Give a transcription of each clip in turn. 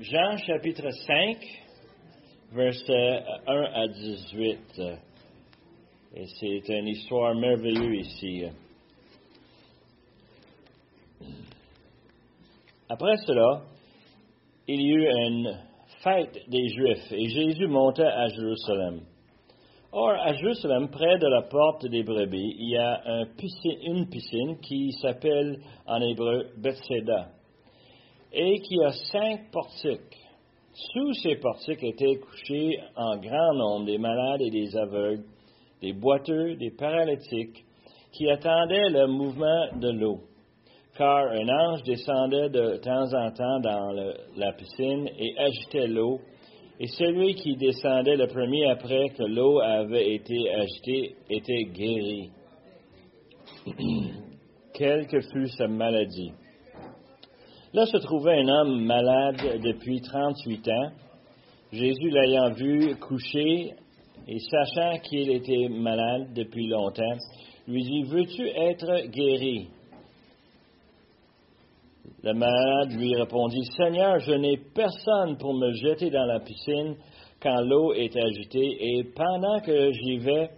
Jean chapitre 5, versets 1 à 18. Et c'est une histoire merveilleuse ici. Après cela, il y eut une fête des Juifs et Jésus monta à Jérusalem. Or, à Jérusalem, près de la porte des brebis, il y a une piscine qui s'appelle en hébreu Béthesda et qui a 5 portiques. Sous ces portiques étaient couchés en grand nombre des malades et des aveugles, des boiteux, des paralytiques, qui attendaient le mouvement de l'eau. Car un ange descendait de temps en temps dans la piscine et agitait l'eau, et celui qui descendait le premier après que l'eau avait été agitée était guéri. Quelle que fût sa maladie. Là se trouvait un homme malade depuis 38 ans. Jésus l'ayant vu couché et sachant qu'il était malade depuis longtemps, lui dit « Veux-tu être guéri ?» Le malade lui répondit, « Seigneur, je n'ai personne pour me jeter dans la piscine quand l'eau est agitée, et pendant que j'y vais,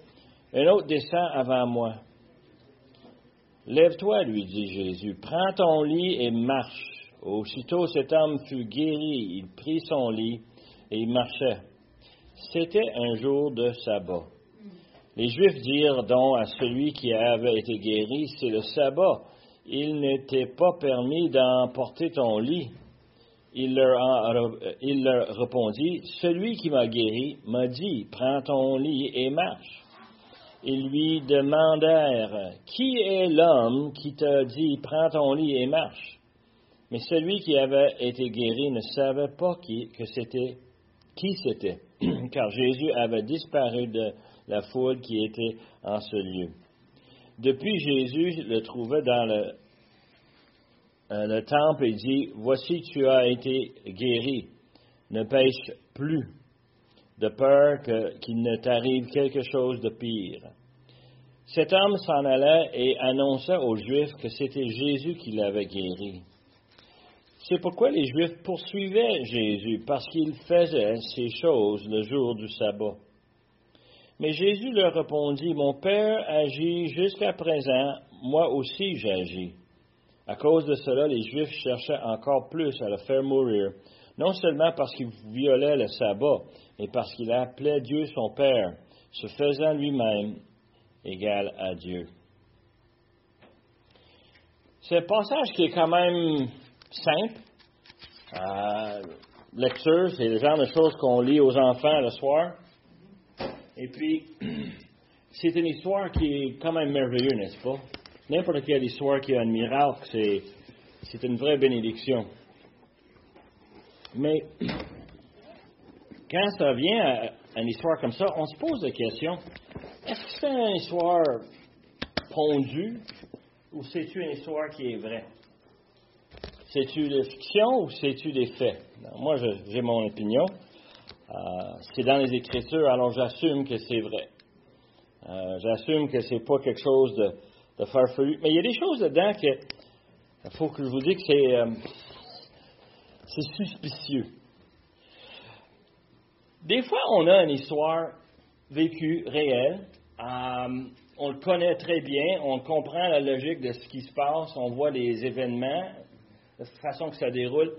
un autre descend avant moi. » « Lève-toi, lui dit Jésus, prends ton lit et marche. » Aussitôt cet homme fut guéri, il prit son lit et il marchait. C'était un jour de sabbat. Les Juifs dirent donc à celui qui avait été guéri, « C'est le sabbat. » « Il n'était pas permis d'emporter ton lit. » Il leur répondit, « Celui qui m'a guéri m'a dit, prends ton lit et marche. » Ils lui demandèrent, « Qui est l'homme qui t'a dit, prends ton lit et marche? » Mais celui qui avait été guéri ne savait pas qui c'était, car Jésus avait disparu de la foule qui était en ce lieu. Depuis, Jésus le trouvait dans le temple et dit, « Voici, tu as été guéri, ne pêche plus, de peur qu'il ne t'arrive quelque chose de pire. » Cet homme s'en allait et annonça aux Juifs que c'était Jésus qui l'avait guéri. C'est pourquoi les Juifs poursuivaient Jésus, parce qu'il faisait ces choses le jour du sabbat. Mais Jésus leur répondit, « Mon Père agit jusqu'à présent, moi aussi j'agis. » À cause de cela, les Juifs cherchaient encore plus à le faire mourir, non seulement parce qu'il violait le sabbat, mais parce qu'il appelait Dieu son Père, se faisant lui-même égal à Dieu. C'est un passage qui est quand même simple. Lecture, c'est le genre de choses qu'on lit aux enfants le soir. Et puis, c'est une histoire qui est quand même merveilleuse, n'est-ce pas? N'importe quelle histoire qui a un miracle, c'est une vraie bénédiction. Mais, quand ça vient à une histoire comme ça, on se pose la question, est-ce que c'est une histoire pondue ou c'est-tu une histoire qui est vraie? C'est-tu de fiction ou c'est-tu des faits? Alors, moi, j'ai mon opinion. C'est dans les Écritures, alors j'assume que c'est vrai. J'assume que c'est pas quelque chose de farfelu. Mais il y a des choses dedans qu'il faut que je vous dise que c'est suspicieux. Des fois, on a une histoire vécue, réelle. On le connaît très bien, on comprend la logique de ce qui se passe, on voit les événements, de la façon que ça déroule.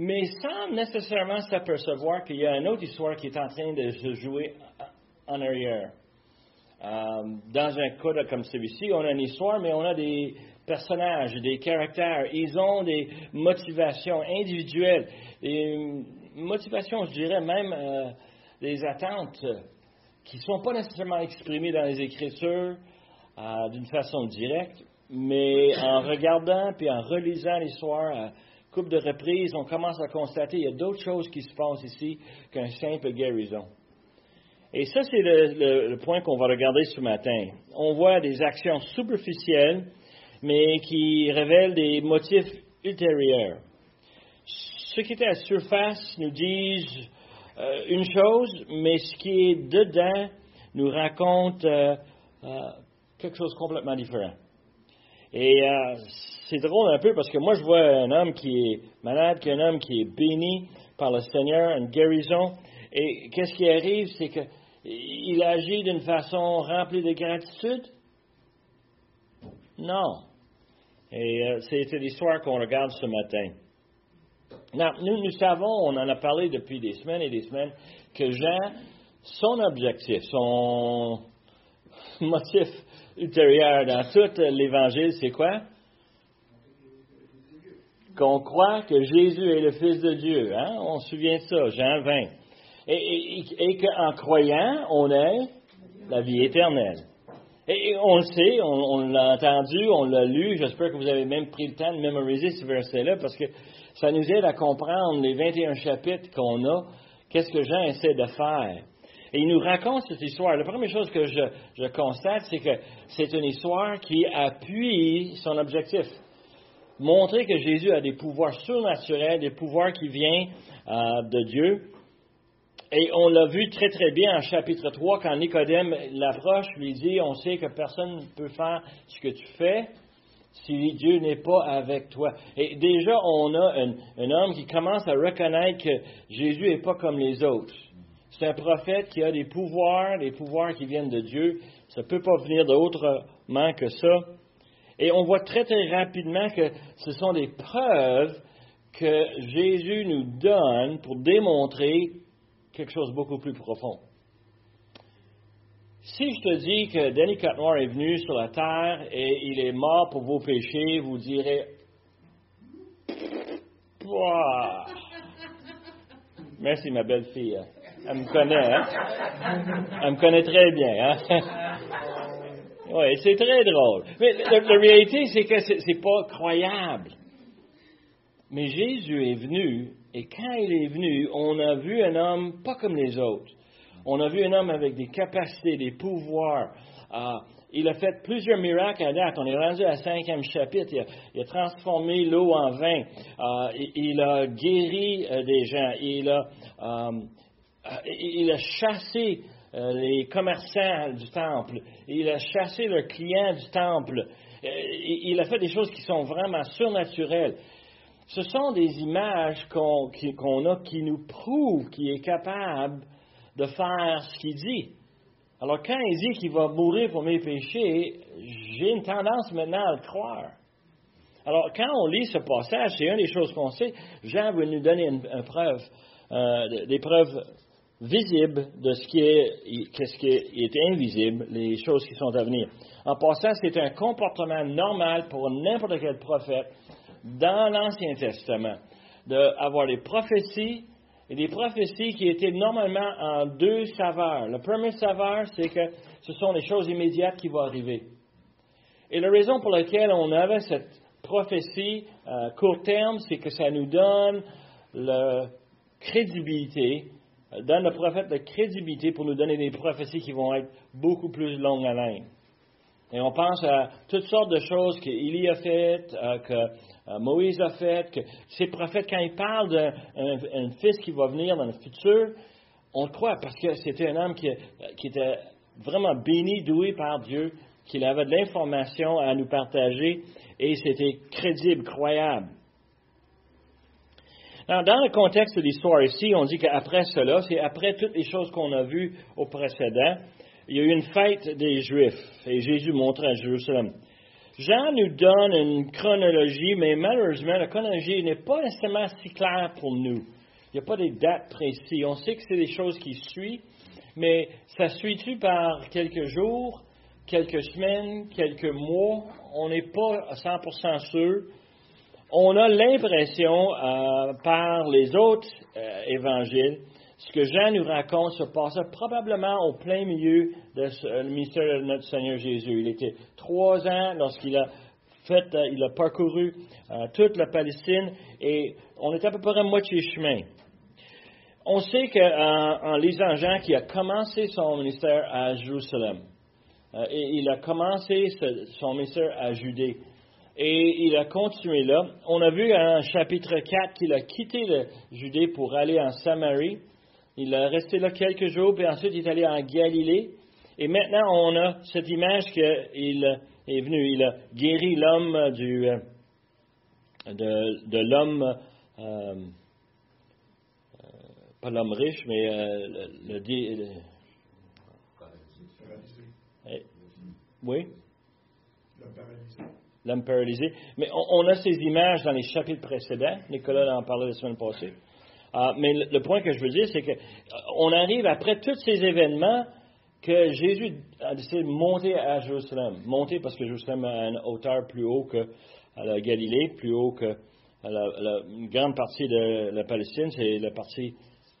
Mais sans nécessairement s'apercevoir qu'il y a une autre histoire qui est en train de se jouer en arrière. Dans un cas comme celui-ci, on a une histoire, mais on a des personnages, des caractères. Ils ont des motivations individuelles, des motivations, je dirais même, des attentes qui ne sont pas nécessairement exprimées dans les Écritures d'une façon directe, mais en regardant puis en relisant l'histoire couple de reprises, on commence à constater qu'il y a d'autres choses qui se passent ici qu'un simple guérison. Et ça, c'est le point qu'on va regarder ce matin. On voit des actions superficielles, mais qui révèlent des motifs ultérieurs. Ce qui est à la surface nous dit une chose, mais ce qui est dedans nous raconte quelque chose de complètement différent. Et c'est drôle un peu parce que moi, je vois un homme qui est malade, qu'un homme qui est béni par le Seigneur, une guérison. Et qu'est-ce qui arrive? C'est qu'il agit d'une façon remplie de gratitude? Non. Et c'était l'histoire qu'on regarde ce matin. Non, nous savons, on en a parlé depuis des semaines et des semaines, que Jean, son objectif, son motif ultérieur dans tout l'Évangile, c'est quoi? Qu'on croit que Jésus est le Fils de Dieu. Hein? On se souvient de ça, Jean 20. Et qu'en croyant, on ait la vie éternelle. Et on le sait, on l'a entendu, on l'a lu. J'espère que vous avez même pris le temps de mémoriser ce verset-là parce que ça nous aide à comprendre les 21 chapitres qu'on a, qu'est-ce que Jean essaie de faire. Et il nous raconte cette histoire. La première chose que je constate, c'est que c'est une histoire qui appuie son objectif. Montrer que Jésus a des pouvoirs surnaturels, des pouvoirs qui viennent de Dieu. Et on l'a vu très, très bien en chapitre 3, quand Nicodème l'approche, lui dit, on sait que personne ne peut faire ce que tu fais si Dieu n'est pas avec toi. Et déjà, on a un homme qui commence à reconnaître que Jésus n'est pas comme les autres. C'est un prophète qui a des pouvoirs qui viennent de Dieu. Ça ne peut pas venir d'autrement que ça. Et on voit très, très rapidement que ce sont des preuves que Jésus nous donne pour démontrer quelque chose de beaucoup plus profond. Si je te dis que Daniel Catmore est venu sur la terre et il est mort pour vos péchés, vous direz wow. Merci ma belle-fille. Elle me connaît, hein? Elle me connaît très bien, hein? Oui, c'est très drôle. Mais la réalité, c'est que c'est pas croyable. Mais Jésus est venu, et quand il est venu, on a vu un homme pas comme les autres. On a vu un homme avec des capacités, des pouvoirs. Il a fait plusieurs miracles à date. On est rendu à 5e chapitre. Il a transformé l'eau en vin. Il a guéri des gens. Il a chassé les commerçants du temple. Il a chassé le client du temple. Il a fait des choses qui sont vraiment surnaturelles. Ce sont des images qu'on a qui nous prouvent qu'il est capable de faire ce qu'il dit. Alors, quand il dit qu'il va mourir pour mes péchés, j'ai une tendance maintenant à le croire. Alors, quand on lit ce passage, c'est une des choses qu'on sait. Jean veut nous donner une preuve, des preuves visible de ce qui est invisible, les choses qui sont à venir. En passant, c'est un comportement normal pour n'importe quel prophète dans l'Ancien Testament, d'avoir des prophéties, et des prophéties qui étaient normalement en deux saveurs. La première saveur, c'est que ce sont les choses immédiates qui vont arriver. Et la raison pour laquelle on avait cette prophétie à court terme, c'est que ça nous donne la crédibilité, donne le prophète de crédibilité pour nous donner des prophéties qui vont être beaucoup plus longues à l'année. Et on pense à toutes sortes de choses qu'Élie a faites, que Moïse a faites, que ces prophètes, quand ils parlent d'un fils qui va venir dans le futur, on le croit parce que c'était un homme qui était vraiment béni, doué par Dieu, qu'il avait de l'information à nous partager et c'était crédible, croyable. Alors, dans le contexte de l'histoire ici, on dit qu'après cela, c'est après toutes les choses qu'on a vues au précédent, il y a eu une fête des Juifs et Jésus montre à Jérusalem. Jean nous donne une chronologie, mais malheureusement, la chronologie n'est pas nécessairement si claire pour nous. Il n'y a pas des dates précises. On sait que c'est des choses qui suivent, mais ça suit-tu par quelques jours, quelques semaines, quelques mois? On n'est pas 100% sûr. On a l'impression, par les autres évangiles, ce que Jean nous raconte se passait probablement au plein milieu du ministère de notre Seigneur Jésus. Il était 3 ans lorsqu'il a parcouru toute la Palestine et on est à peu près à moitié chemin. On sait qu'en lisant Jean, qu'il a commencé son ministère à Jérusalem. Et il a commencé son ministère à Judée. Et il a continué là. On a vu en chapitre 4 qu'il a quitté le Judée pour aller en Samarie. Il a resté là quelques jours, puis ensuite il est allé en Galilée. Et maintenant, on a cette image qu'il est venu. Il a guéri l'homme du de l'homme, pas l'homme riche, mais oui? L'homme paralysé. L'homme paralysé. Mais on a ces images dans les chapitres précédents. Nicolas en parlait la semaine passée. Mais le point que je veux dire, c'est qu'on arrive après tous ces événements que Jésus a décidé de monter à Jérusalem. Monter parce que Jérusalem a une hauteur plus haute que la Galilée, plus haute que une grande partie de la Palestine. C'est la partie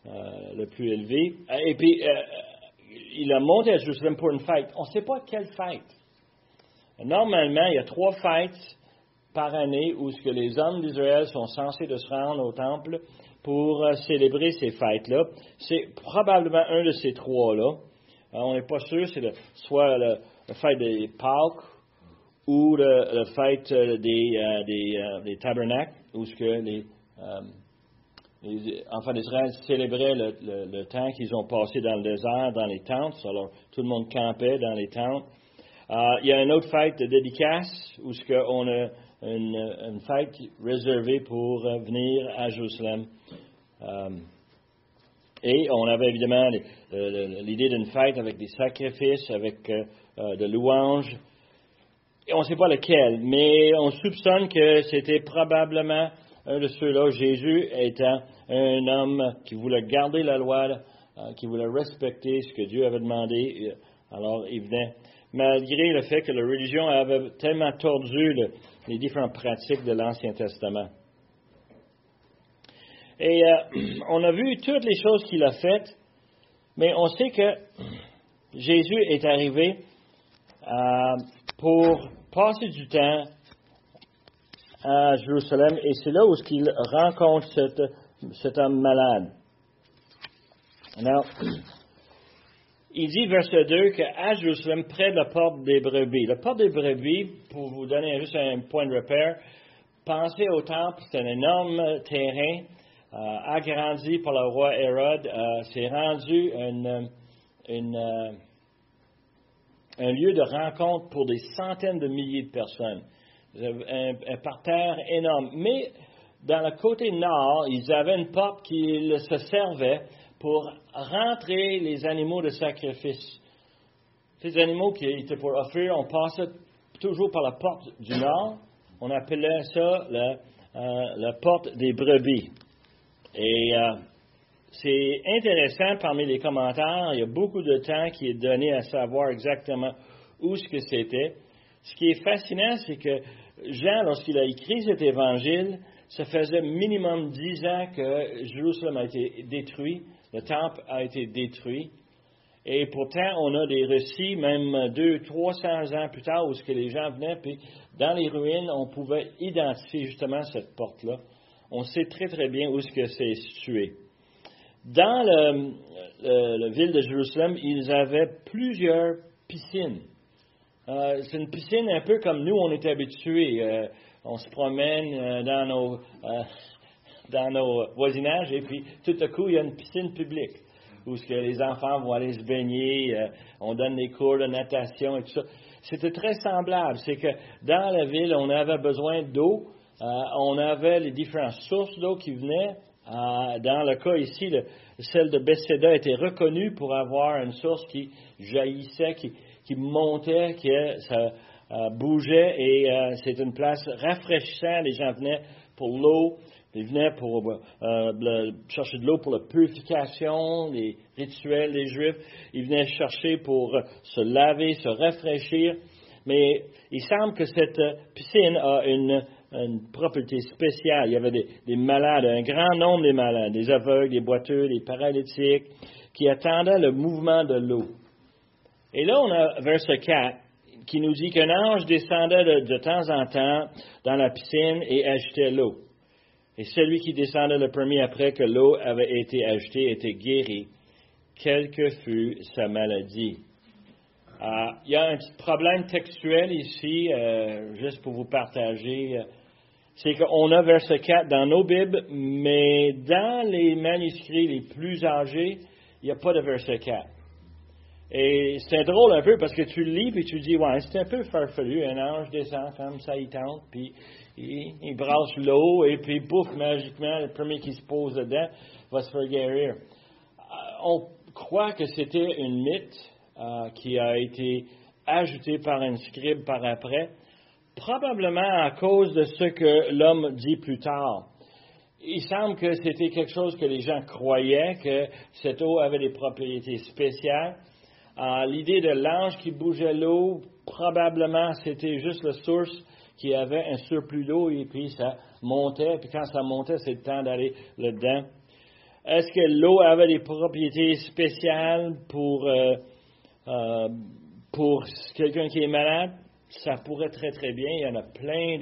la plus élevée. Et puis, il a monté à Jérusalem pour une fête. On ne sait pas quelle fête. Normalement, il y a 3 fêtes par année où ce que les hommes d'Israël sont censés de se rendre au temple pour célébrer ces fêtes-là. C'est probablement un de ces 3-là. On n'est pas sûr, c'est soit la fête des Pâques ou la fête des Tabernacles, où ce que les enfants d'Israël célébraient le temps qu'ils ont passé dans le désert, dans les tentes. Alors, tout le monde campait dans les tentes. Il y a une autre fête de dédicace où on a une fête réservée pour venir à Jérusalem. Et on avait évidemment l'idée d'une fête avec des sacrifices, avec de louanges. Et on ne sait pas lequel, mais on soupçonne que c'était probablement un de ceux-là, Jésus étant un homme qui voulait garder la loi, qui voulait respecter ce que Dieu avait demandé. Alors, il venait. Malgré le fait que la religion avait tellement tordu les différentes pratiques de l'Ancien Testament. Et on a vu toutes les choses qu'il a faites, mais on sait que Jésus est arrivé pour passer du temps à Jérusalem, et c'est là où il rencontre cet homme malade. Alors, il dit, verset 2, qu'à Jérusalem, près de la porte des brebis. La porte des brebis, pour vous donner juste un point de repère, pensez au temple, c'est un énorme terrain agrandi par le roi Hérode. C'est rendu un lieu de rencontre pour des centaines de milliers de personnes. Un parterre énorme. Mais dans le côté nord, ils avaient une porte qui se servait pour rentrer les animaux de sacrifice. Ces animaux qui étaient pour offrir, on passait toujours par la porte du nord. On appelait ça la porte des brebis. Et c'est intéressant, parmi les commentaires, il y a beaucoup de temps qui est donné à savoir exactement où ce que c'était. Ce qui est fascinant, c'est que Jean, lorsqu'il a écrit cet évangile, ça faisait minimum 10 ans que Jérusalem a été détruit, le temple a été détruit. Et pourtant, on a des récits, même 200-300 ans plus tard, où ce que les gens venaient, puis dans les ruines, on pouvait identifier justement cette porte-là. On sait très, très bien où ce que c'est situé. Dans la ville de Jérusalem, ils avaient plusieurs piscines. C'est une piscine un peu comme nous, on est habitués. On se promène dans nos voisinages et puis tout à coup, il y a une piscine publique où les enfants vont aller se baigner, on donne des cours de natation et tout ça. C'était très semblable. C'est que dans la ville, on avait besoin d'eau. On avait les différentes sources d'eau qui venaient. Dans le cas ici, celle de Béthesda était reconnue pour avoir une source qui jaillissait, qui montait, qui ça bougeait, et c'était une place rafraîchissante. Les gens venaient pour l'eau, ils venaient pour chercher de l'eau pour la purification, les rituels des Juifs. Ils venaient chercher pour se laver, se rafraîchir. Mais il semble que cette piscine a une propriété spéciale. Il y avait des malades, un grand nombre de malades, des aveugles, des boiteux, des paralytiques, qui attendaient le mouvement de l'eau. Et là, on a verset 4, qui nous dit qu'un ange descendait de temps en temps dans la piscine et agitait l'eau. Et celui qui descendait le premier après que l'eau avait été agitée était guéri, quelle que fût sa maladie. Il y a un petit problème textuel ici, juste pour vous partager. C'est qu'on a verset 4 dans nos Bibles, mais dans les manuscrits les plus âgés, il n'y a pas de verset 4. Et c'est drôle un peu parce que tu le lis puis tu dis, ouais, c'est un peu farfelu, un ange descend comme ça, il tente, puis il brasse l'eau et puis pouf, magiquement, le premier qui se pose dedans va se faire guérir. On croit que c'était une mythe qui a été ajoutée par un scribe par après, probablement à cause de ce que l'homme dit plus tard. Il semble que c'était quelque chose que les gens croyaient, que cette eau avait des propriétés spéciales. L'idée de l'ange qui bougeait l'eau, probablement c'était juste la source qui avait un surplus d'eau et puis ça montait. Puis quand ça montait, c'est le temps d'aller là-dedans. Est-ce que l'eau avait des propriétés spéciales pour quelqu'un qui est malade? Ça pourrait très très bien. Il y en a plein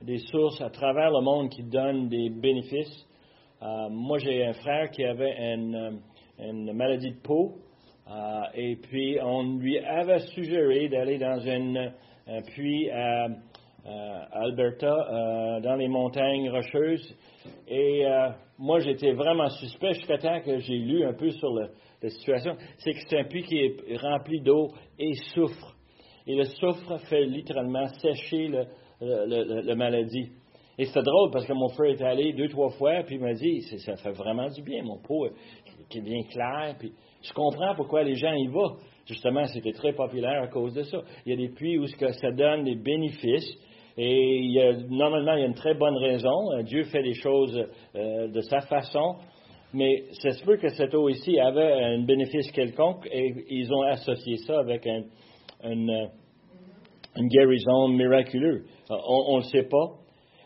des sources à travers le monde qui donnent des bénéfices. Moi, j'ai un frère qui avait une maladie de peau et puis on lui avait suggéré d'aller dans un puits à Alberta, dans les montagnes rocheuses. Et moi, j'étais vraiment suspect jusqu'à temps que j'ai lu un peu sur la situation. C'est que c'est un puits qui est rempli d'eau et soufre. Et le soufre fait littéralement sécher la maladie. Et c'était drôle parce que mon frère est allé 2-3 fois, puis il m'a dit, ça fait vraiment du bien, mon peau qui est bien claire. Puis je comprends pourquoi les gens y vont. Justement, c'était très populaire à cause de ça. Il y a des puits où ça donne des bénéfices. Et normalement, il y a une très bonne raison. Dieu fait les choses de sa façon. Mais ça se peut que cette eau ici avait un bénéfice quelconque et ils ont associé ça avec une guérison miraculeuse. On ne le sait pas.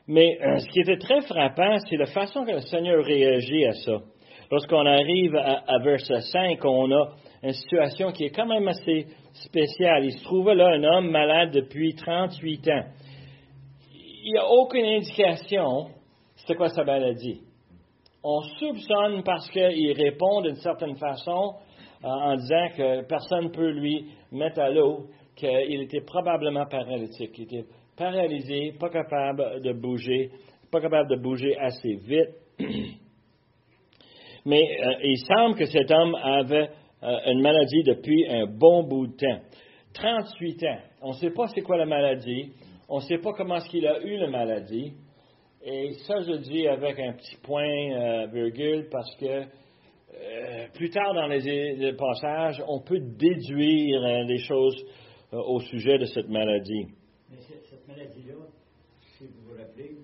Mais ce qui était très frappant, c'est la façon que le Seigneur réagit à ça. Lorsqu'on arrive à verset 5, on a une situation qui est quand même assez spéciale. Il se trouvait là un homme malade depuis 38 ans. Il n'y a aucune indication c'est quoi sa maladie. On soupçonne parce qu'il répond d'une certaine façon en disant que personne ne peut lui mettre à l'eau, qu'il était probablement paralytique. Il était paralysé, pas capable de bouger assez vite. Mais il semble que cet homme avait une maladie depuis un bon bout de temps. 38 ans. On ne sait pas c'est quoi la maladie. On ne sait pas comment est-ce qu'il a eu la maladie. Et ça, je le dis avec un petit point, virgule, parce que plus tard dans les passages, on peut déduire des choses au sujet de cette maladie. Mais cette maladie-là, si vous vous rappelez,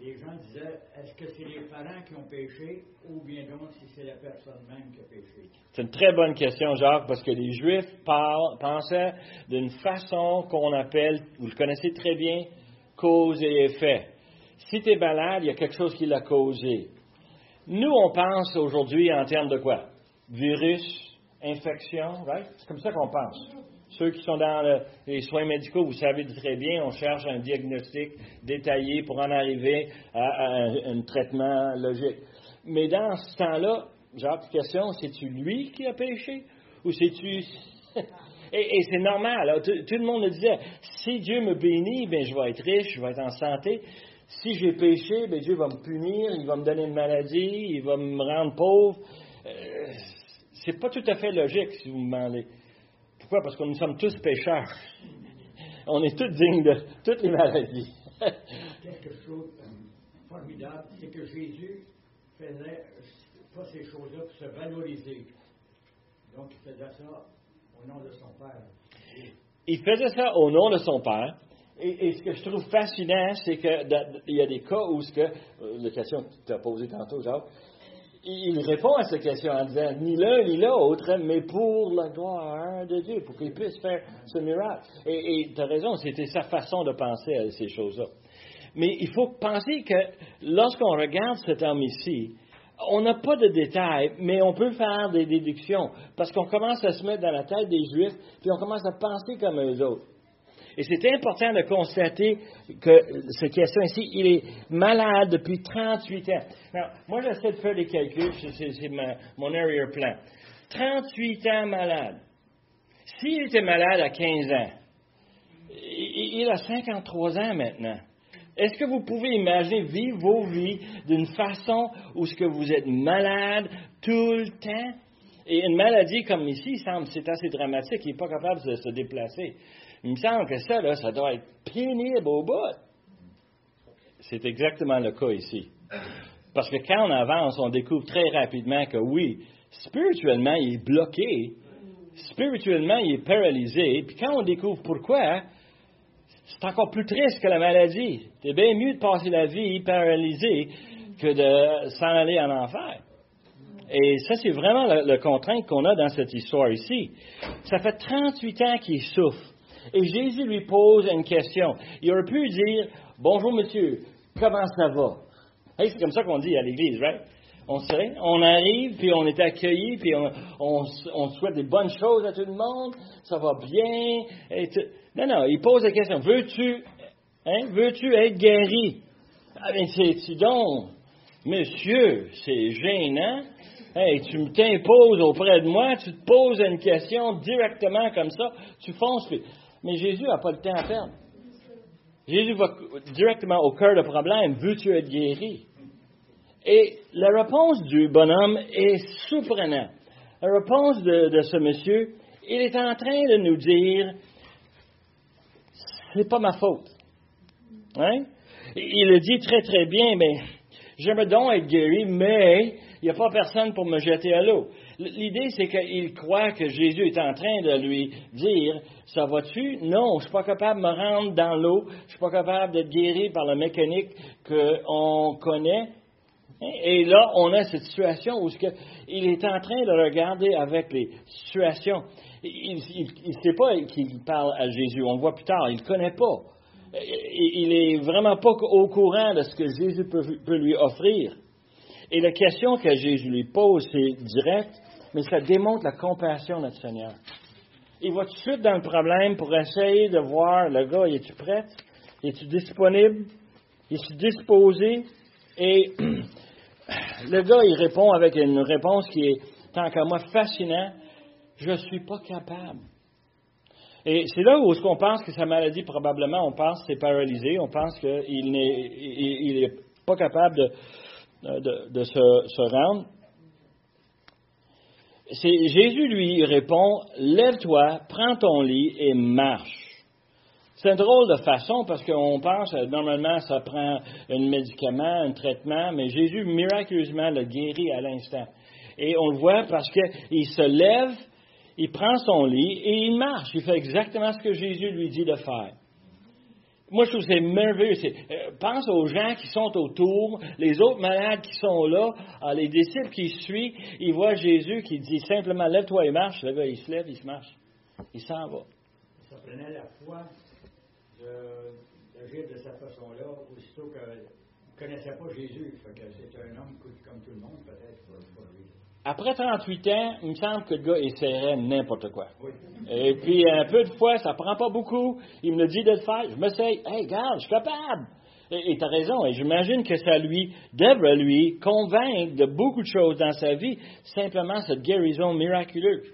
les gens disaient, est-ce que c'est les parents qui ont péché ou bien donc si c'est la personne même qui a péché? C'est une très bonne question, Jacques, parce que les Juifs pensaient d'une façon qu'on appelle, vous le connaissez très bien, cause et effet. Si tu es malade, il y a quelque chose qui l'a causé. Nous, on pense aujourd'hui en termes de quoi? Virus, infection, right? C'est comme ça qu'on pense. Ceux qui sont dans les soins médicaux, vous savez très bien, on cherche un diagnostic détaillé pour en arriver à un traitement logique. Mais dans ce temps-là, genre, question, c'est-tu lui qui a péché? Ou c'est-tu... et c'est normal. Alors, tout le monde le disait, si Dieu me bénit, bien, je vais être riche, je vais être en santé. Si j'ai péché, bien, Dieu va me punir, il va me donner une maladie, il va me rendre pauvre. C'est pas tout à fait logique, si vous me demandez. Pourquoi? Parce que nous sommes tous pécheurs. On est tous dignes de toutes les maladies. Quelque chose de formidable, c'est que Jésus faisait pas ces choses-là pour se valoriser. Donc, il faisait ça au nom de son Père. Il faisait ça au nom de son Père. Et ce que je trouve fascinant, c'est qu'il y a des cas où, la question que tu as posée tantôt, Jacques, il répond à cette question en disant, ni l'un ni l'autre, mais pour la gloire de Dieu, pour qu'il puisse faire ce miracle. Et tu as raison, c'était sa façon de penser à ces choses-là. Mais il faut penser que lorsqu'on regarde cet homme ici, on n'a pas de détails, mais on peut faire des déductions, parce qu'on commence à se mettre dans la tête des Juifs, puis on commence à penser comme eux autres. Et c'est important de constater que ce question ici, il est malade depuis 38 ans. Alors, moi, j'essaie de faire des calculs, c'est mon arrière-plan. 38 ans malade. S'il était malade à 15 ans, il a 53 ans maintenant. Est-ce que vous pouvez imaginer vivre vos vies d'une façon où ce que vous êtes malade tout le temps? Et une maladie comme ici, il semble c'est assez dramatique, il n'est pas capable de se déplacer. Il me semble que ça doit être pénible au bout. C'est exactement le cas ici. Parce que quand on avance, on découvre très rapidement que oui, spirituellement, il est bloqué. Spirituellement, il est paralysé. Puis quand on découvre pourquoi, c'est encore plus triste que la maladie. C'est bien mieux de passer la vie paralysé que de s'en aller en enfer. Et ça, c'est vraiment le contrainte qu'on a dans cette histoire ici. Ça fait 38 ans qu'il souffre. Et Jésus lui pose une question. Il aurait pu dire, « Bonjour, monsieur, comment ça va? » Hey, c'est comme ça qu'on dit à l'église, right? On sait, on arrive, puis on est accueilli, puis on souhaite des bonnes choses à tout le monde, ça va bien. Et non, il pose la question, « Veux-tu être guéri? » Ah ben, c'est-tu donc? Monsieur, c'est gênant. Hey, tu me t'imposes auprès de moi, tu te poses une question directement comme ça, tu fonces. Mais Jésus n'a pas le temps à perdre. Jésus va directement au cœur du problème. Veux-tu être guéri? Et la réponse du bonhomme est surprenante. La réponse de ce monsieur, il est en train de nous dire, c'est pas ma faute. Hein? Il le dit très très bien, mais j'aimerais donc être guéri, mais il n'y a pas personne pour me jeter à l'eau. L'idée, c'est qu'il croit que Jésus est en train de lui dire, « Ça va-tu? Non, je ne suis pas capable de me rendre dans l'eau. Je ne suis pas capable d'être guéri par la mécanique qu'on connaît. » Et là, on a cette situation où il est en train de regarder avec les situations. Il ne sait pas qu'il parle à Jésus. On le voit plus tard. Il ne connaît pas. Il n'est vraiment pas au courant de ce que Jésus peut lui offrir. Et la question que Jésus lui pose, c'est direct, mais ça démontre la compassion de notre Seigneur. Il va tout de suite dans le problème pour essayer de voir, le gars, es-tu prêt? Es-tu disponible? Es-tu disposé? Et le gars, il répond avec une réponse qui est, tant qu'à moi, fascinante. Je ne suis pas capable. Et c'est là où on pense que sa maladie, probablement, on pense que c'est paralysé, on pense qu'il n'est pas capable de se rendre. Jésus lui répond, « Lève-toi, prends ton lit et marche. » C'est une drôle de façon parce qu'on pense, normalement, ça prend un médicament, un traitement, mais Jésus, miraculeusement, le guérit à l'instant. Et on le voit parce qu'il se lève, il prend son lit et il marche. Il fait exactement ce que Jésus lui dit de faire. Moi, je trouve que c'est merveilleux. Pense aux gens qui sont autour, les autres malades qui sont là, les disciples qui suivent. Ils voient Jésus qui dit simplement, lève-toi et marche. Le gars, il se lève, il se marche. Il s'en va. Ça prenait la foi d'agir de cette façon-là, aussitôt qu'il ne connaissait pas Jésus. C'est un homme comme tout le monde, peut-être, pour lui. Après 38 ans, il me semble que le gars essaierait n'importe quoi. Oui. Et puis, un peu de fois, ça prend pas beaucoup. Il me le dit de le faire. Je m'essaye. Hey, regarde, je suis capable. Et tu as raison. Et j'imagine que ça devrait lui convaincre de beaucoup de choses dans sa vie, simplement cette guérison miraculeuse.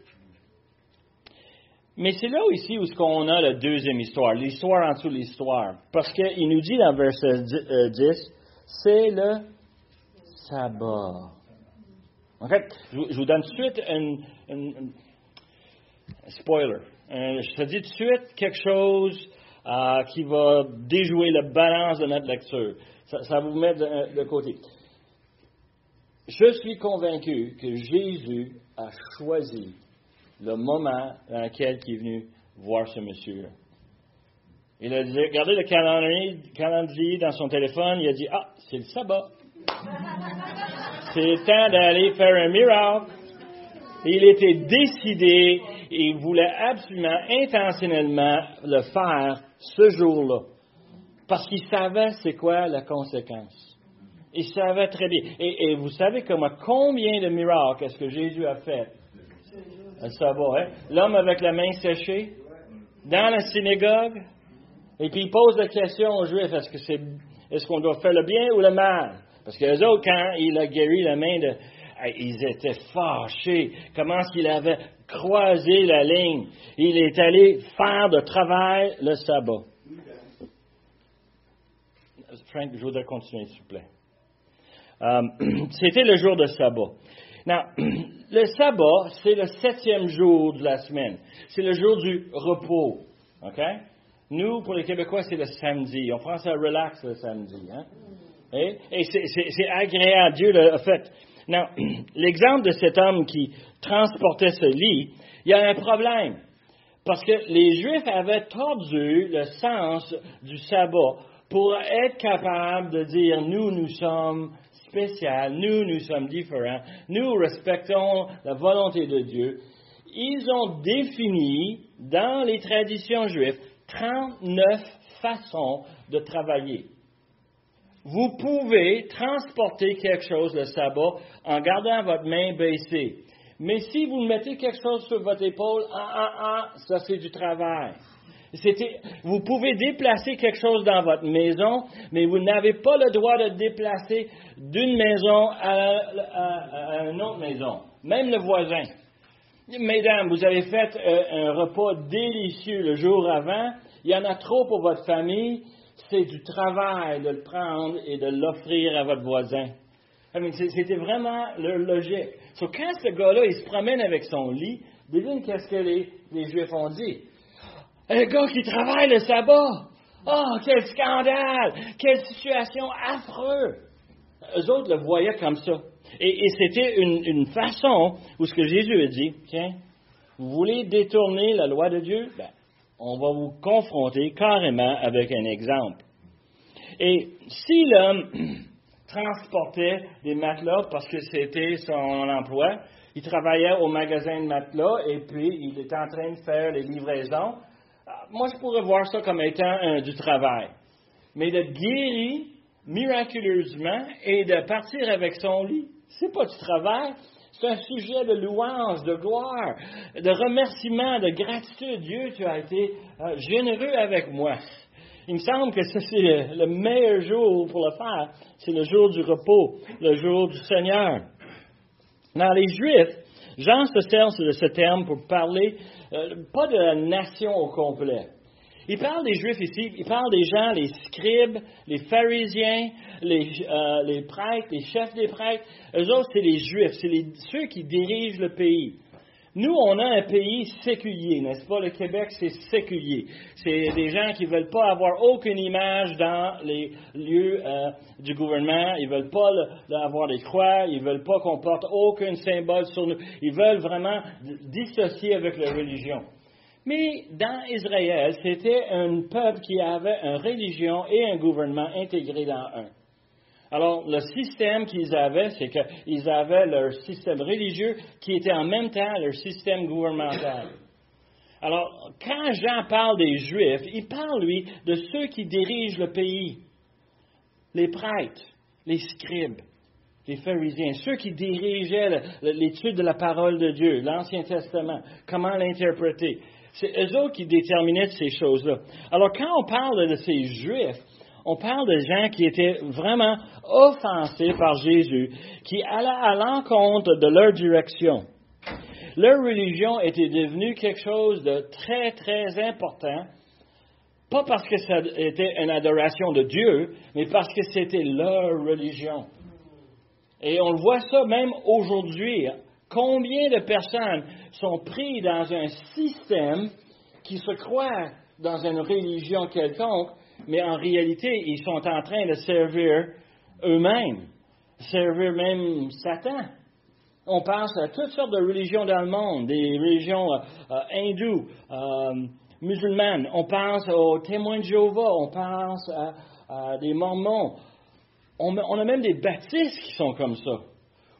Mais c'est là ici où on a la deuxième histoire, l'histoire en dessous de l'histoire. Parce qu'il nous dit dans verset 10, c'est le sabbat. En fait, je vous donne tout de suite un spoiler. Je te dis tout de suite quelque chose qui va déjouer la balance de notre lecture. Ça vous met de côté. Je suis convaincu que Jésus a choisi le moment dans lequel il est venu voir ce monsieur. Il a regardé le calendrier dans son téléphone. Il a dit, « Ah, c'est le sabbat. » C'est le temps d'aller faire un miracle. Il était décidé et il voulait absolument, intentionnellement le faire ce jour-là. Parce qu'il savait c'est quoi la conséquence. Il savait très bien. Et vous savez combien de miracles est-ce que Jésus a fait? Ça va, hein? L'homme avec la main séchée, dans la synagogue, et puis il pose la question aux Juifs, est-ce qu'on doit faire le bien ou le mal? Parce que les autres, quand il a guéri la main, ils étaient fâchés. Comment est-ce qu'il avait croisé la ligne? Il est allé faire de travail le sabbat. Frank, je voudrais continuer, s'il vous plaît. C'était le jour de sabbat. Now, le sabbat, c'est le septième jour de la semaine. C'est le jour du repos. OK? Nous, pour les Québécois, c'est le samedi. On prend ça relax le samedi. Hein? Et c'est agréable. Dieu l'a fait. Now, l'exemple de cet homme qui transportait ce lit, il y a un problème. Parce que les Juifs avaient tordu le sens du sabbat pour être capables de dire « nous sommes spécial, nous sommes différents, nous respectons la volonté de Dieu ». Ils ont défini, dans les traditions juives, 39 façons de travailler. Vous pouvez transporter quelque chose le sabbat en gardant votre main baissée. Mais si vous mettez quelque chose sur votre épaule, ça c'est du travail. Vous pouvez déplacer quelque chose dans votre maison, mais vous n'avez pas le droit de déplacer d'une maison à une autre maison, même le voisin. Mesdames, vous avez fait un repas délicieux le jour avant, il y en a trop pour votre famille, c'est du travail de le prendre et de l'offrir à votre voisin. C'était vraiment leur logique. So, quand ce gars-là, il se promène avec son lit, devine qu'est-ce que les Juifs ont dit. Un gars qui travaille le sabbat. Oh, quel scandale! Quelle situation affreuse! Eux autres le voyaient comme ça. Et c'était une façon où ce que Jésus a dit, tiens, vous voulez détourner la loi de Dieu? Ben, on va vous confronter carrément avec un exemple. Et si l'homme transportait des matelas parce que c'était son emploi, il travaillait au magasin de matelas et puis il était en train de faire les livraisons, moi, je pourrais voir ça comme étant du travail. Mais d'être guéri miraculeusement et de partir avec son lit, c'est pas du travail, c'est un sujet de louange, de gloire, de remerciement, de gratitude. Dieu, tu as été généreux avec moi. Il me semble que ça, c'est le meilleur jour pour le faire. C'est le jour du repos, le jour du Seigneur. Dans les Juifs, Jean se sert de ce terme pour parler, pas de la nation au complet. Il parle des Juifs ici, il parle des gens, les scribes, les pharisiens, les prêtres, les chefs des prêtres. Eux autres, c'est les Juifs, c'est ceux qui dirigent le pays. Nous, on a un pays séculier, n'est-ce pas? Le Québec, c'est séculier. C'est des gens qui ne veulent pas avoir aucune image dans les lieux du gouvernement. Ils ne veulent pas avoir des croix. Ils ne veulent pas qu'on porte aucun symbole sur nous. Ils veulent vraiment dissocier avec la religion. Mais dans Israël, c'était un peuple qui avait une religion et un gouvernement intégrés dans un. Alors, le système qu'ils avaient, c'est qu'ils avaient leur système religieux qui était en même temps leur système gouvernemental. Alors, quand Jean parle des Juifs, il parle, lui, de ceux qui dirigent le pays. Les prêtres, les scribes, les pharisiens, ceux qui dirigeaient l'étude de la parole de Dieu, l'Ancien Testament, comment l'interpréter. C'est eux autres qui déterminaient ces choses-là. Alors, quand on parle de ces Juifs, on parle de gens qui étaient vraiment offensés par Jésus, qui allaient à l'encontre de leur direction. Leur religion était devenue quelque chose de très, très important, pas parce que ça était une adoration de Dieu, mais parce que c'était leur religion. Et on le voit ça même aujourd'hui. Combien de personnes sont prises dans un système qui se croient dans une religion quelconque, mais en réalité, ils sont en train de servir eux-mêmes, servir même Satan. On pense à toutes sortes de religions dans le monde, des religions hindoues, musulmanes. On pense aux témoins de Jéhovah, on pense à des mormons. On a même des baptistes qui sont comme ça,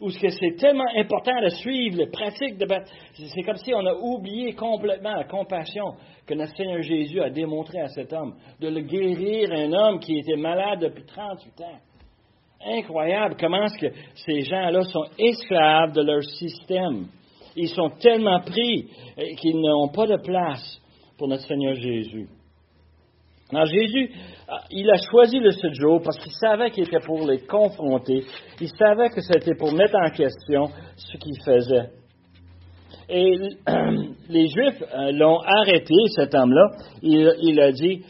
où c'est tellement important de suivre les pratiques de baptême. C'est comme si on a oublié complètement la compassion que notre Seigneur Jésus a démontrée à cet homme, de le guérir, un homme qui était malade depuis 38 ans. Incroyable comment est-ce que ces gens-là sont esclaves de leur système. Ils sont tellement pris qu'ils n'ont pas de place pour notre Seigneur Jésus. Alors Jésus, il a choisi le sept jours parce qu'il savait qu'il était pour les confronter. Il savait que c'était pour mettre en question ce qu'il faisait. Et les Juifs l'ont arrêté, cet homme-là. Il a dit,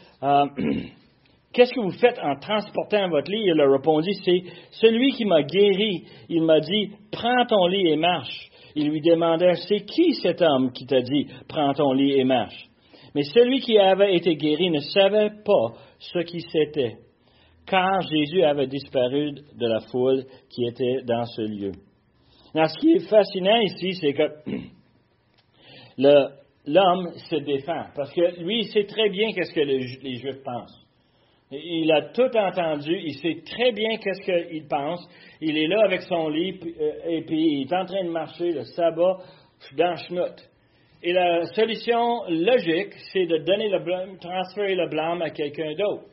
qu'est-ce que vous faites en transportant votre lit? Il a répondu, c'est celui qui m'a guéri. Il m'a dit, prends ton lit et marche. Il lui demandait, c'est qui cet homme qui t'a dit, prends ton lit et marche? Mais celui qui avait été guéri ne savait pas ce qui c'était, car Jésus avait disparu de la foule qui était dans ce lieu. Alors, ce qui est fascinant ici, c'est que l'homme se défend, parce que lui, il sait très bien qu'est-ce que les Juifs pensent. Il a tout entendu, il sait très bien qu'est-ce qu'il pense. Il est là avec son livre et puis il est en train de marcher le sabbat dans Schnout. Et la solution logique, c'est de donner le blâme, transférer le blâme à quelqu'un d'autre.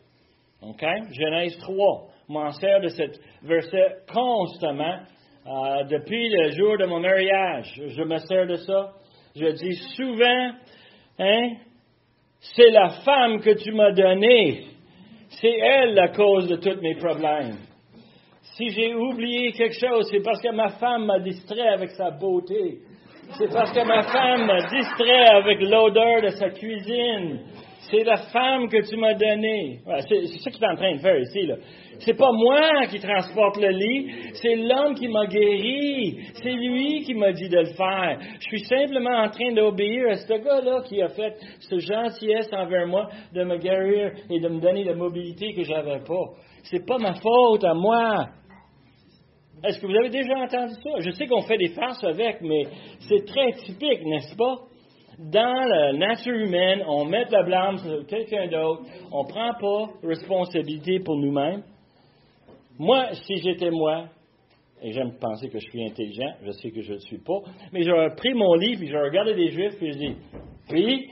OK? Genèse 3 m'en sert de ce verset constamment. Depuis le jour de mon mariage, je me sers de ça. Je dis souvent, hein, c'est la femme que tu m'as donnée. C'est elle la cause de tous mes problèmes. Si j'ai oublié quelque chose, c'est parce que ma femme m'a distrait avec sa beauté. C'est parce que ma femme m'a distrait avec l'odeur de sa cuisine. C'est la femme que tu m'as donnée. Ouais, c'est ça qu'il est en train de faire ici, là. C'est pas moi qui transporte le lit, c'est l'homme qui m'a guéri. C'est lui qui m'a dit de le faire. Je suis simplement en train d'obéir à ce gars-là qui a fait ce gentillesse envers moi de me guérir et de me donner la mobilité que j'avais pas. C'est pas ma faute à moi. Est-ce que vous avez déjà entendu ça? Je sais qu'on fait des farces avec, mais c'est très typique, n'est-ce pas? Dans la nature humaine, on met la blâme sur quelqu'un d'autre. On ne prend pas responsabilité pour nous-mêmes. Moi, si j'étais moi, et j'aime penser que je suis intelligent, je sais que je ne le suis pas, mais j'aurais pris mon livre et j'aurais regardé les Juifs et je dis, puis...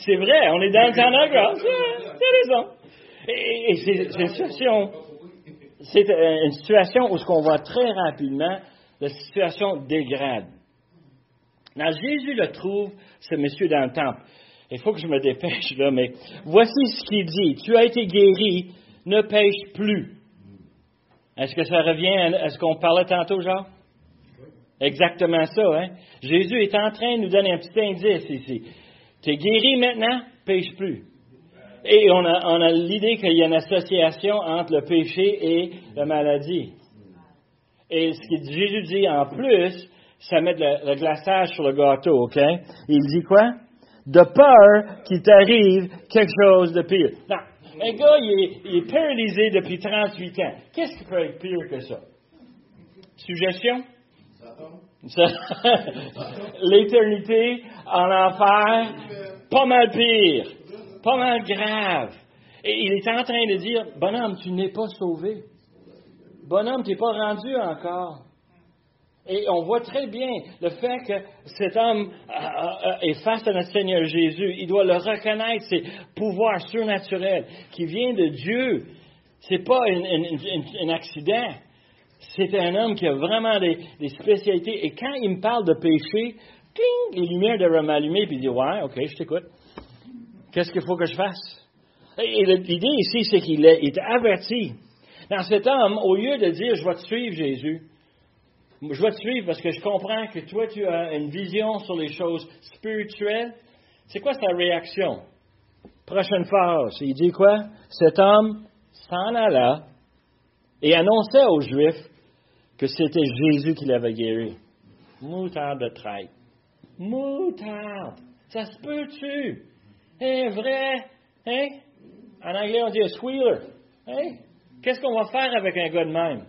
C'est vrai, on est dans le temps de la grâce. Tu as raison. Et c'est une situation où ce qu'on voit très rapidement, la situation dégrade. Là, Jésus le trouve, ce monsieur dans le temple. Il faut que je me dépêche là, mais voici ce qu'il dit. Tu as été guéri, ne pêche plus. Est-ce que ça revient à ce qu'on parlait tantôt, Jean? Exactement ça, hein? Jésus est en train de nous donner un petit indice ici. Tu es guéri maintenant, pêche plus. Et on a l'idée qu'il y a une association entre le péché et la maladie. Et ce que Jésus dit en plus, ça met le glaçage sur le gâteau, OK? Il dit quoi? De peur qu'il t'arrive quelque chose de pire. Non, un gars, il est paralysé depuis 38 ans. Qu'est-ce qui peut être pire que ça? Suggestion? L'éternité en enfer, pas mal pire. Pas mal grave. Et il est en train de dire, bonhomme, tu n'es pas sauvé. Bonhomme, tu n'es pas rendu encore. Et on voit très bien le fait que cet homme est face à notre Seigneur Jésus. Il doit le reconnaître, c'est pouvoir surnaturel qui vient de Dieu. Ce n'est pas un accident. C'est un homme qui a vraiment des spécialités. Et quand il me parle de péché, ting, les lumières devraient m'allumer, puis il dit, ouais, OK, je t'écoute. Qu'est-ce qu'il faut que je fasse? Et l'idée ici, c'est qu'il est averti. Dans cet homme, au lieu de dire, je vais te suivre, Jésus, je vais te suivre parce que je comprends que toi, tu as une vision sur les choses spirituelles, c'est quoi sa réaction? Prochaine phrase, il dit quoi? Cet homme s'en alla et annonçait aux Juifs que c'était Jésus qui l'avait guéri. Moutarde de traître. Moutarde! Ça se peut-tu? Hein, vrai? Hein? En anglais, on dit un squealer. Hein? Qu'est-ce qu'on va faire avec un gars de même?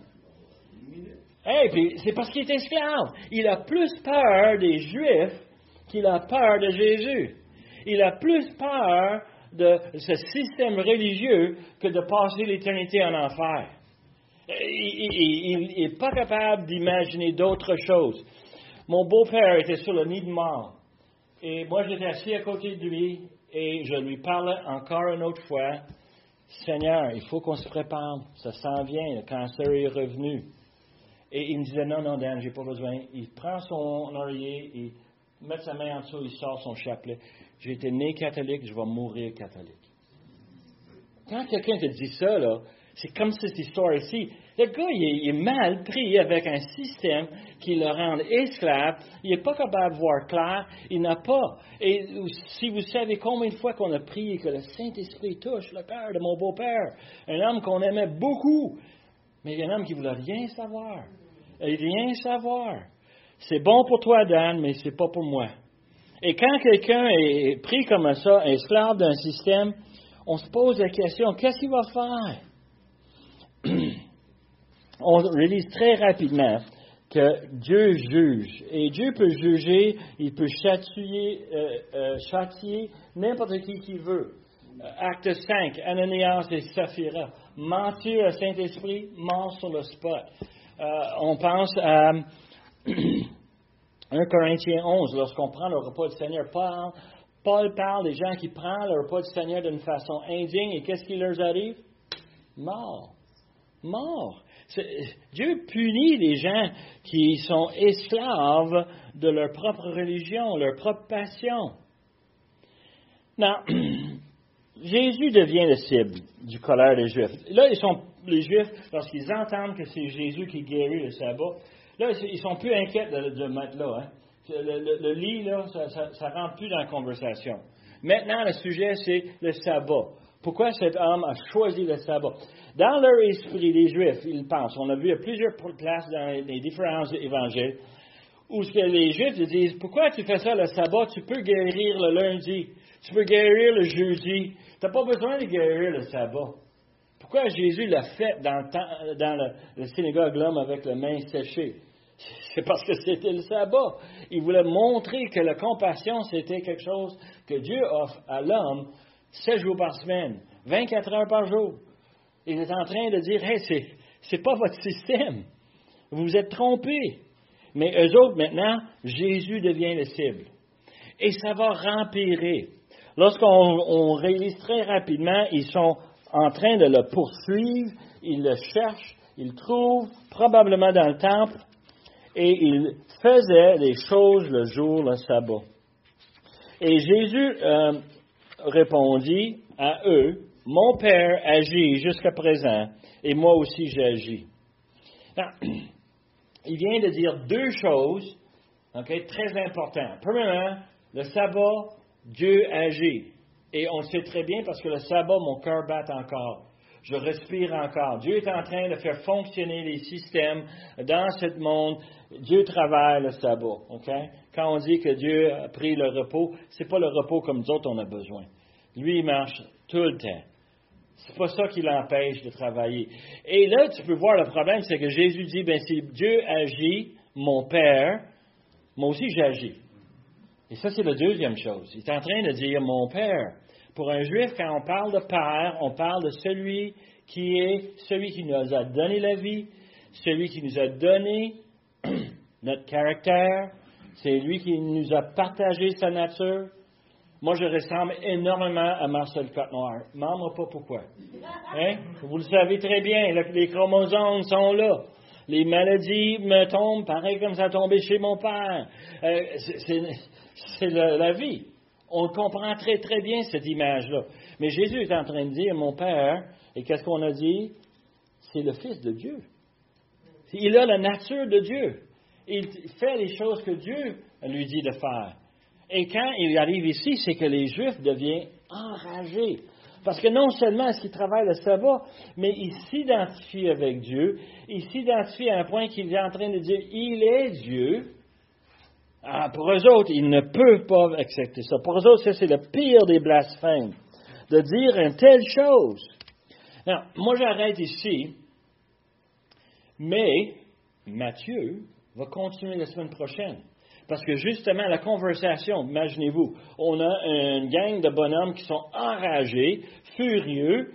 Hey, puis c'est parce qu'il est esclave. Il a plus peur des Juifs qu'il a peur de Jésus. Il a plus peur de ce système religieux que de passer l'éternité en enfer. Il n'est pas capable d'imaginer d'autres choses. Mon beau-père était sur le nid de mort. Et moi, j'étais assis à côté de lui. Et je lui parlais encore une autre fois, Seigneur, il faut qu'on se prépare, ça s'en vient, le cancer est revenu. Et il me disait, non, Dan, j'ai pas besoin. Il prend son oreiller, il met sa main en dessous, il sort son chapelet. J'ai été né catholique, je vais mourir catholique. Quand quelqu'un te dit ça, là, c'est comme cette histoire ici. Le gars, il est mal pris avec un système qui le rend esclave. Il n'est pas capable de voir clair. Il n'a pas. Et si vous savez combien de fois qu'on a prié que le Saint-Esprit touche le cœur de mon beau-père, un homme qu'on aimait beaucoup, mais un homme qui ne voulait rien savoir. C'est bon pour toi, Dan, mais c'est pas pour moi. Et quand quelqu'un est pris comme ça, esclave d'un système, on se pose la question, qu'est-ce qu'il va faire? On réalise très rapidement que Dieu juge. Et Dieu peut juger, il peut châtier n'importe qui qu'il veut. Acte 5, Ananias et Saphira. Mentir au Saint-Esprit, mort sur le spot. On pense à 1 Corinthiens 11, lorsqu'on prend le repas du Seigneur. Paul parle des gens qui prennent le repas du Seigneur d'une façon indigne, et qu'est-ce qui leur arrive? Mort. Mort. Dieu punit les gens qui sont esclaves de leur propre religion, leur propre passion. Now, Jésus devient la cible du colère des Juifs. Là, les Juifs, lorsqu'ils entendent que c'est Jésus qui guérit le sabbat, là, ils sont plus inquiets de mettre là. Hein? Le lit, là, ça ne rentre plus dans la conversation. Maintenant, le sujet, c'est le sabbat. Pourquoi cet homme a choisi le sabbat? Dans leur esprit, les Juifs, ils pensent, on a vu à plusieurs places dans les différents évangiles, où les Juifs disent, pourquoi tu fais ça le sabbat? Tu peux guérir le lundi, tu peux guérir le jeudi, tu n'as pas besoin de guérir le sabbat. Pourquoi Jésus l'a fait dans la synagogue, l'homme avec les mains séchées? C'est parce que c'était le sabbat. Il voulait montrer que la compassion, c'était quelque chose que Dieu offre à l'homme 7 jours par semaine, 24 heures par jour. Il est en train de dire, « Hey, c'est pas votre système. Vous vous êtes trompés. » Mais eux autres, maintenant, Jésus devient le cible. Et ça va empirer. Lorsqu'on réalise très rapidement, ils sont en train de le poursuivre, ils le cherchent, ils le trouvent, probablement dans le temple, et ils faisaient les choses le jour, le sabbat. Et Jésus répondit à eux, « Mon Père agit jusqu'à présent, et moi aussi j'agis. » Il vient de dire deux choses, okay, très importantes. Premièrement, le sabbat, Dieu agit. Et on le sait très bien parce que le sabbat, mon cœur bat encore. Je respire encore. Dieu est en train de faire fonctionner les systèmes dans ce monde. Dieu travaille le sabbat. Okay? Quand on dit que Dieu a pris le repos, ce n'est pas le repos comme nous autres on a besoin. Lui, il marche tout le temps. C'est pas ça qui l'empêche de travailler. Et là, tu peux voir le problème, c'est que Jésus dit, bien, si Dieu agit, mon Père, moi aussi j'agis. Et ça, c'est la deuxième chose. Il est en train de dire, mon Père. Pour un Juif, quand on parle de Père, on parle de celui qui nous a donné la vie, celui qui nous a donné notre caractère, c'est lui qui nous a partagé sa nature. Moi, je ressemble énormément à Marcel Cottenoir. Membre pas pourquoi. Hein? Vous le savez très bien, les chromosomes sont là. Les maladies me tombent pareil comme ça tombait chez mon père. C'est la vie. On comprend très, très bien cette image-là. Mais Jésus est en train de dire, mon Père, et qu'est-ce qu'on a dit? C'est le Fils de Dieu. Il a la nature de Dieu. Il fait les choses que Dieu lui dit de faire. Et quand il arrive ici, c'est que les Juifs deviennent enragés. Parce que non seulement est-ce qu'ils travaillent le sabbat, mais ils s'identifient avec Dieu. Ils s'identifient à un point qu'il est en train de dire, il est Dieu. Ah, pour eux autres, ils ne peuvent pas accepter ça. Pour eux autres, ça, c'est le pire des blasphèmes, de dire une telle chose. Alors, moi, j'arrête ici, mais Matthieu va continuer la semaine prochaine. Parce que justement, la conversation, imaginez-vous, on a une gang de bonhommes qui sont enragés, furieux,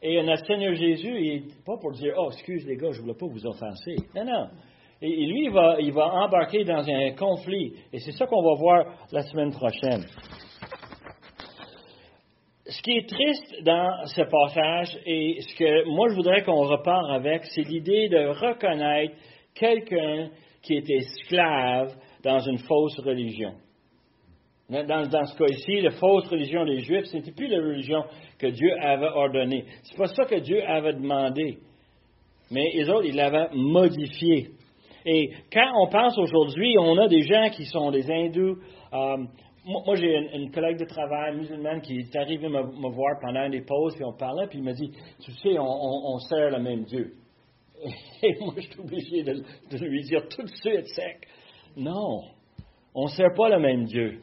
et notre Seigneur Jésus, il n'est pas pour dire « Oh, excuse les gars, je ne voulais pas vous offenser. » Non, non. Et lui, il va embarquer dans un conflit. Et c'est ça qu'on va voir la semaine prochaine. Ce qui est triste dans ce passage, et ce que moi je voudrais qu'on repart avec, c'est l'idée de reconnaître quelqu'un qui est esclave dans une fausse religion. Dans ce cas-ci, la fausse religion des Juifs, ce n'était plus la religion que Dieu avait ordonnée. Ce n'est pas ça que Dieu avait demandé. Mais les autres, ils l'avaient modifié. Et quand on pense aujourd'hui, on a des gens qui sont des hindous. Moi, j'ai une collègue de travail musulmane qui est arrivée me voir pendant des pauses, puis on parlait, puis il m'a dit, « Tu sais, on sert le même Dieu. » Et moi, je suis obligé de lui dire tout de suite sec. Non. On ne sert pas le même Dieu.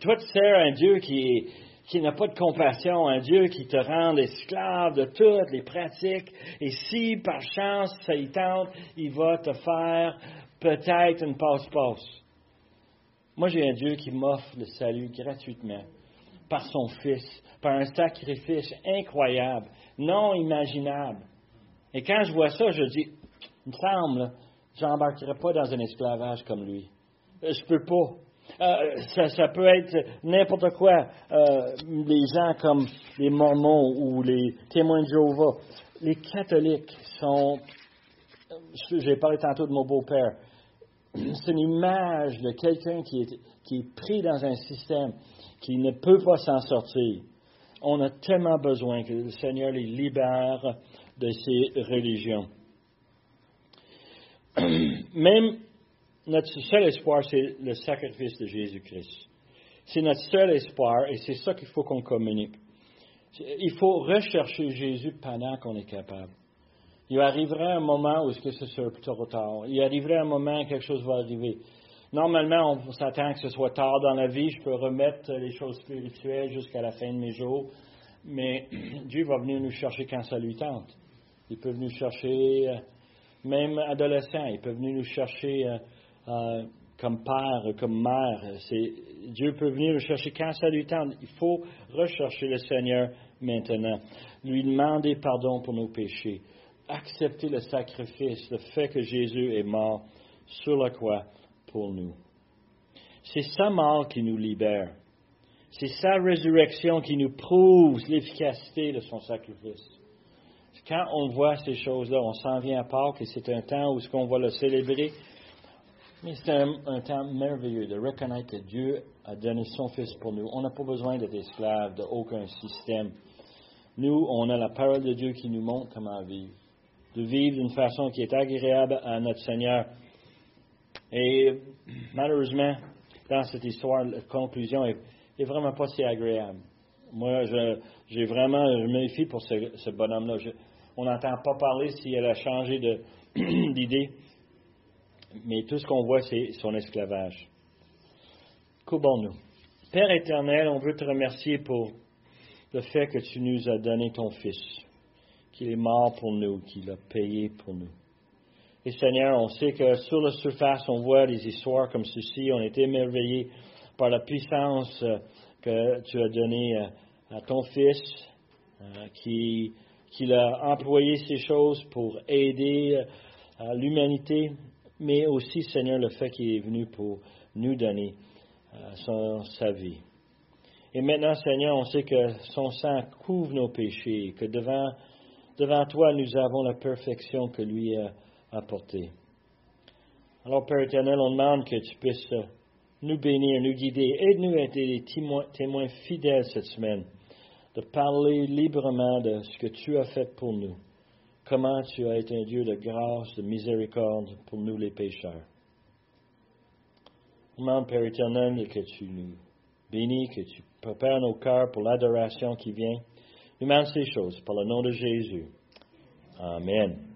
Toi, tu sers un Dieu qui n'a pas de compassion, un Dieu qui te rend esclave de toutes les pratiques. Et si, par chance, ça y tente, il va te faire peut-être une passe-passe. Moi, j'ai un Dieu qui m'offre le salut gratuitement, par son Fils, par un sacrifice incroyable, non imaginable. Et quand je vois ça, je dis, il me semble, je n'embarquerai pas dans un esclavage comme lui. Je peux pas. Ça peut être n'importe quoi. Les gens comme les Mormons ou les Témoins de Jéhovah, les catholiques sont... J'ai parlé tantôt de mon beau-père. C'est une image de quelqu'un qui est pris dans un système qui ne peut pas s'en sortir. On a tellement besoin que le Seigneur les libère de ces religions. Même notre seul espoir, c'est le sacrifice de Jésus-Christ. C'est notre seul espoir et c'est ça qu'il faut qu'on communique. Il faut rechercher Jésus pendant qu'on est capable. Il arriverait un moment où ce sera trop tard. Il arriverait un moment où quelque chose va arriver. Normalement, on s'attend que ce soit tard dans la vie. Je peux remettre les choses spirituelles jusqu'à la fin de mes jours. Mais Dieu va venir nous chercher quand ça lui tente. Il peut venir nous chercher, même adolescent, il peut venir nous chercher... comme père, comme mère. Dieu peut venir le chercher quand ça lui tente. Il faut rechercher le Seigneur maintenant. Lui demander pardon pour nos péchés. Accepter le sacrifice, le fait que Jésus est mort sur la croix pour nous. C'est sa mort qui nous libère. C'est sa résurrection qui nous prouve l'efficacité de son sacrifice. Quand on voit ces choses-là, on s'en vient à Pâques et c'est un temps où on va le célébrer. Mais c'est un temps merveilleux de reconnaître que Dieu a donné son Fils pour nous. On n'a pas besoin d'être esclaves d'aucun système. Nous, on a la parole de Dieu qui nous montre comment vivre. De vivre d'une façon qui est agréable à notre Seigneur. Et malheureusement, dans cette histoire, la conclusion est vraiment pas si agréable. Moi, je méfie pour ce bonhomme-là. On n'entend pas parler si elle a changé d'idée. Mais tout ce qu'on voit, c'est son esclavage. Coupons-nous. Père éternel, on veut te remercier pour le fait que tu nous as donné ton Fils, qu'il est mort pour nous, qu'il a payé pour nous. Et Seigneur, on sait que sur la surface, on voit des histoires comme ceci. On est émerveillés par la puissance que tu as donnée à ton Fils, qu'il a employé ces choses pour aider l'humanité. Mais aussi, Seigneur, le fait qu'il est venu pour nous donner sa vie. Et maintenant, Seigneur, on sait que son sang couvre nos péchés, que devant toi, nous avons la perfection que lui a apportée. Alors, Père éternel, on demande que tu puisses nous bénir, nous guider. Aide-nous à être des témoins fidèles cette semaine, de parler librement de ce que tu as fait pour nous. Comment tu as été un Dieu de grâce, de miséricorde pour nous les pécheurs. On demande, Père éternel, que tu nous bénis, que tu prépares nos cœurs pour l'adoration qui vient. Nous demandons ces choses par le nom de Jésus. Amen.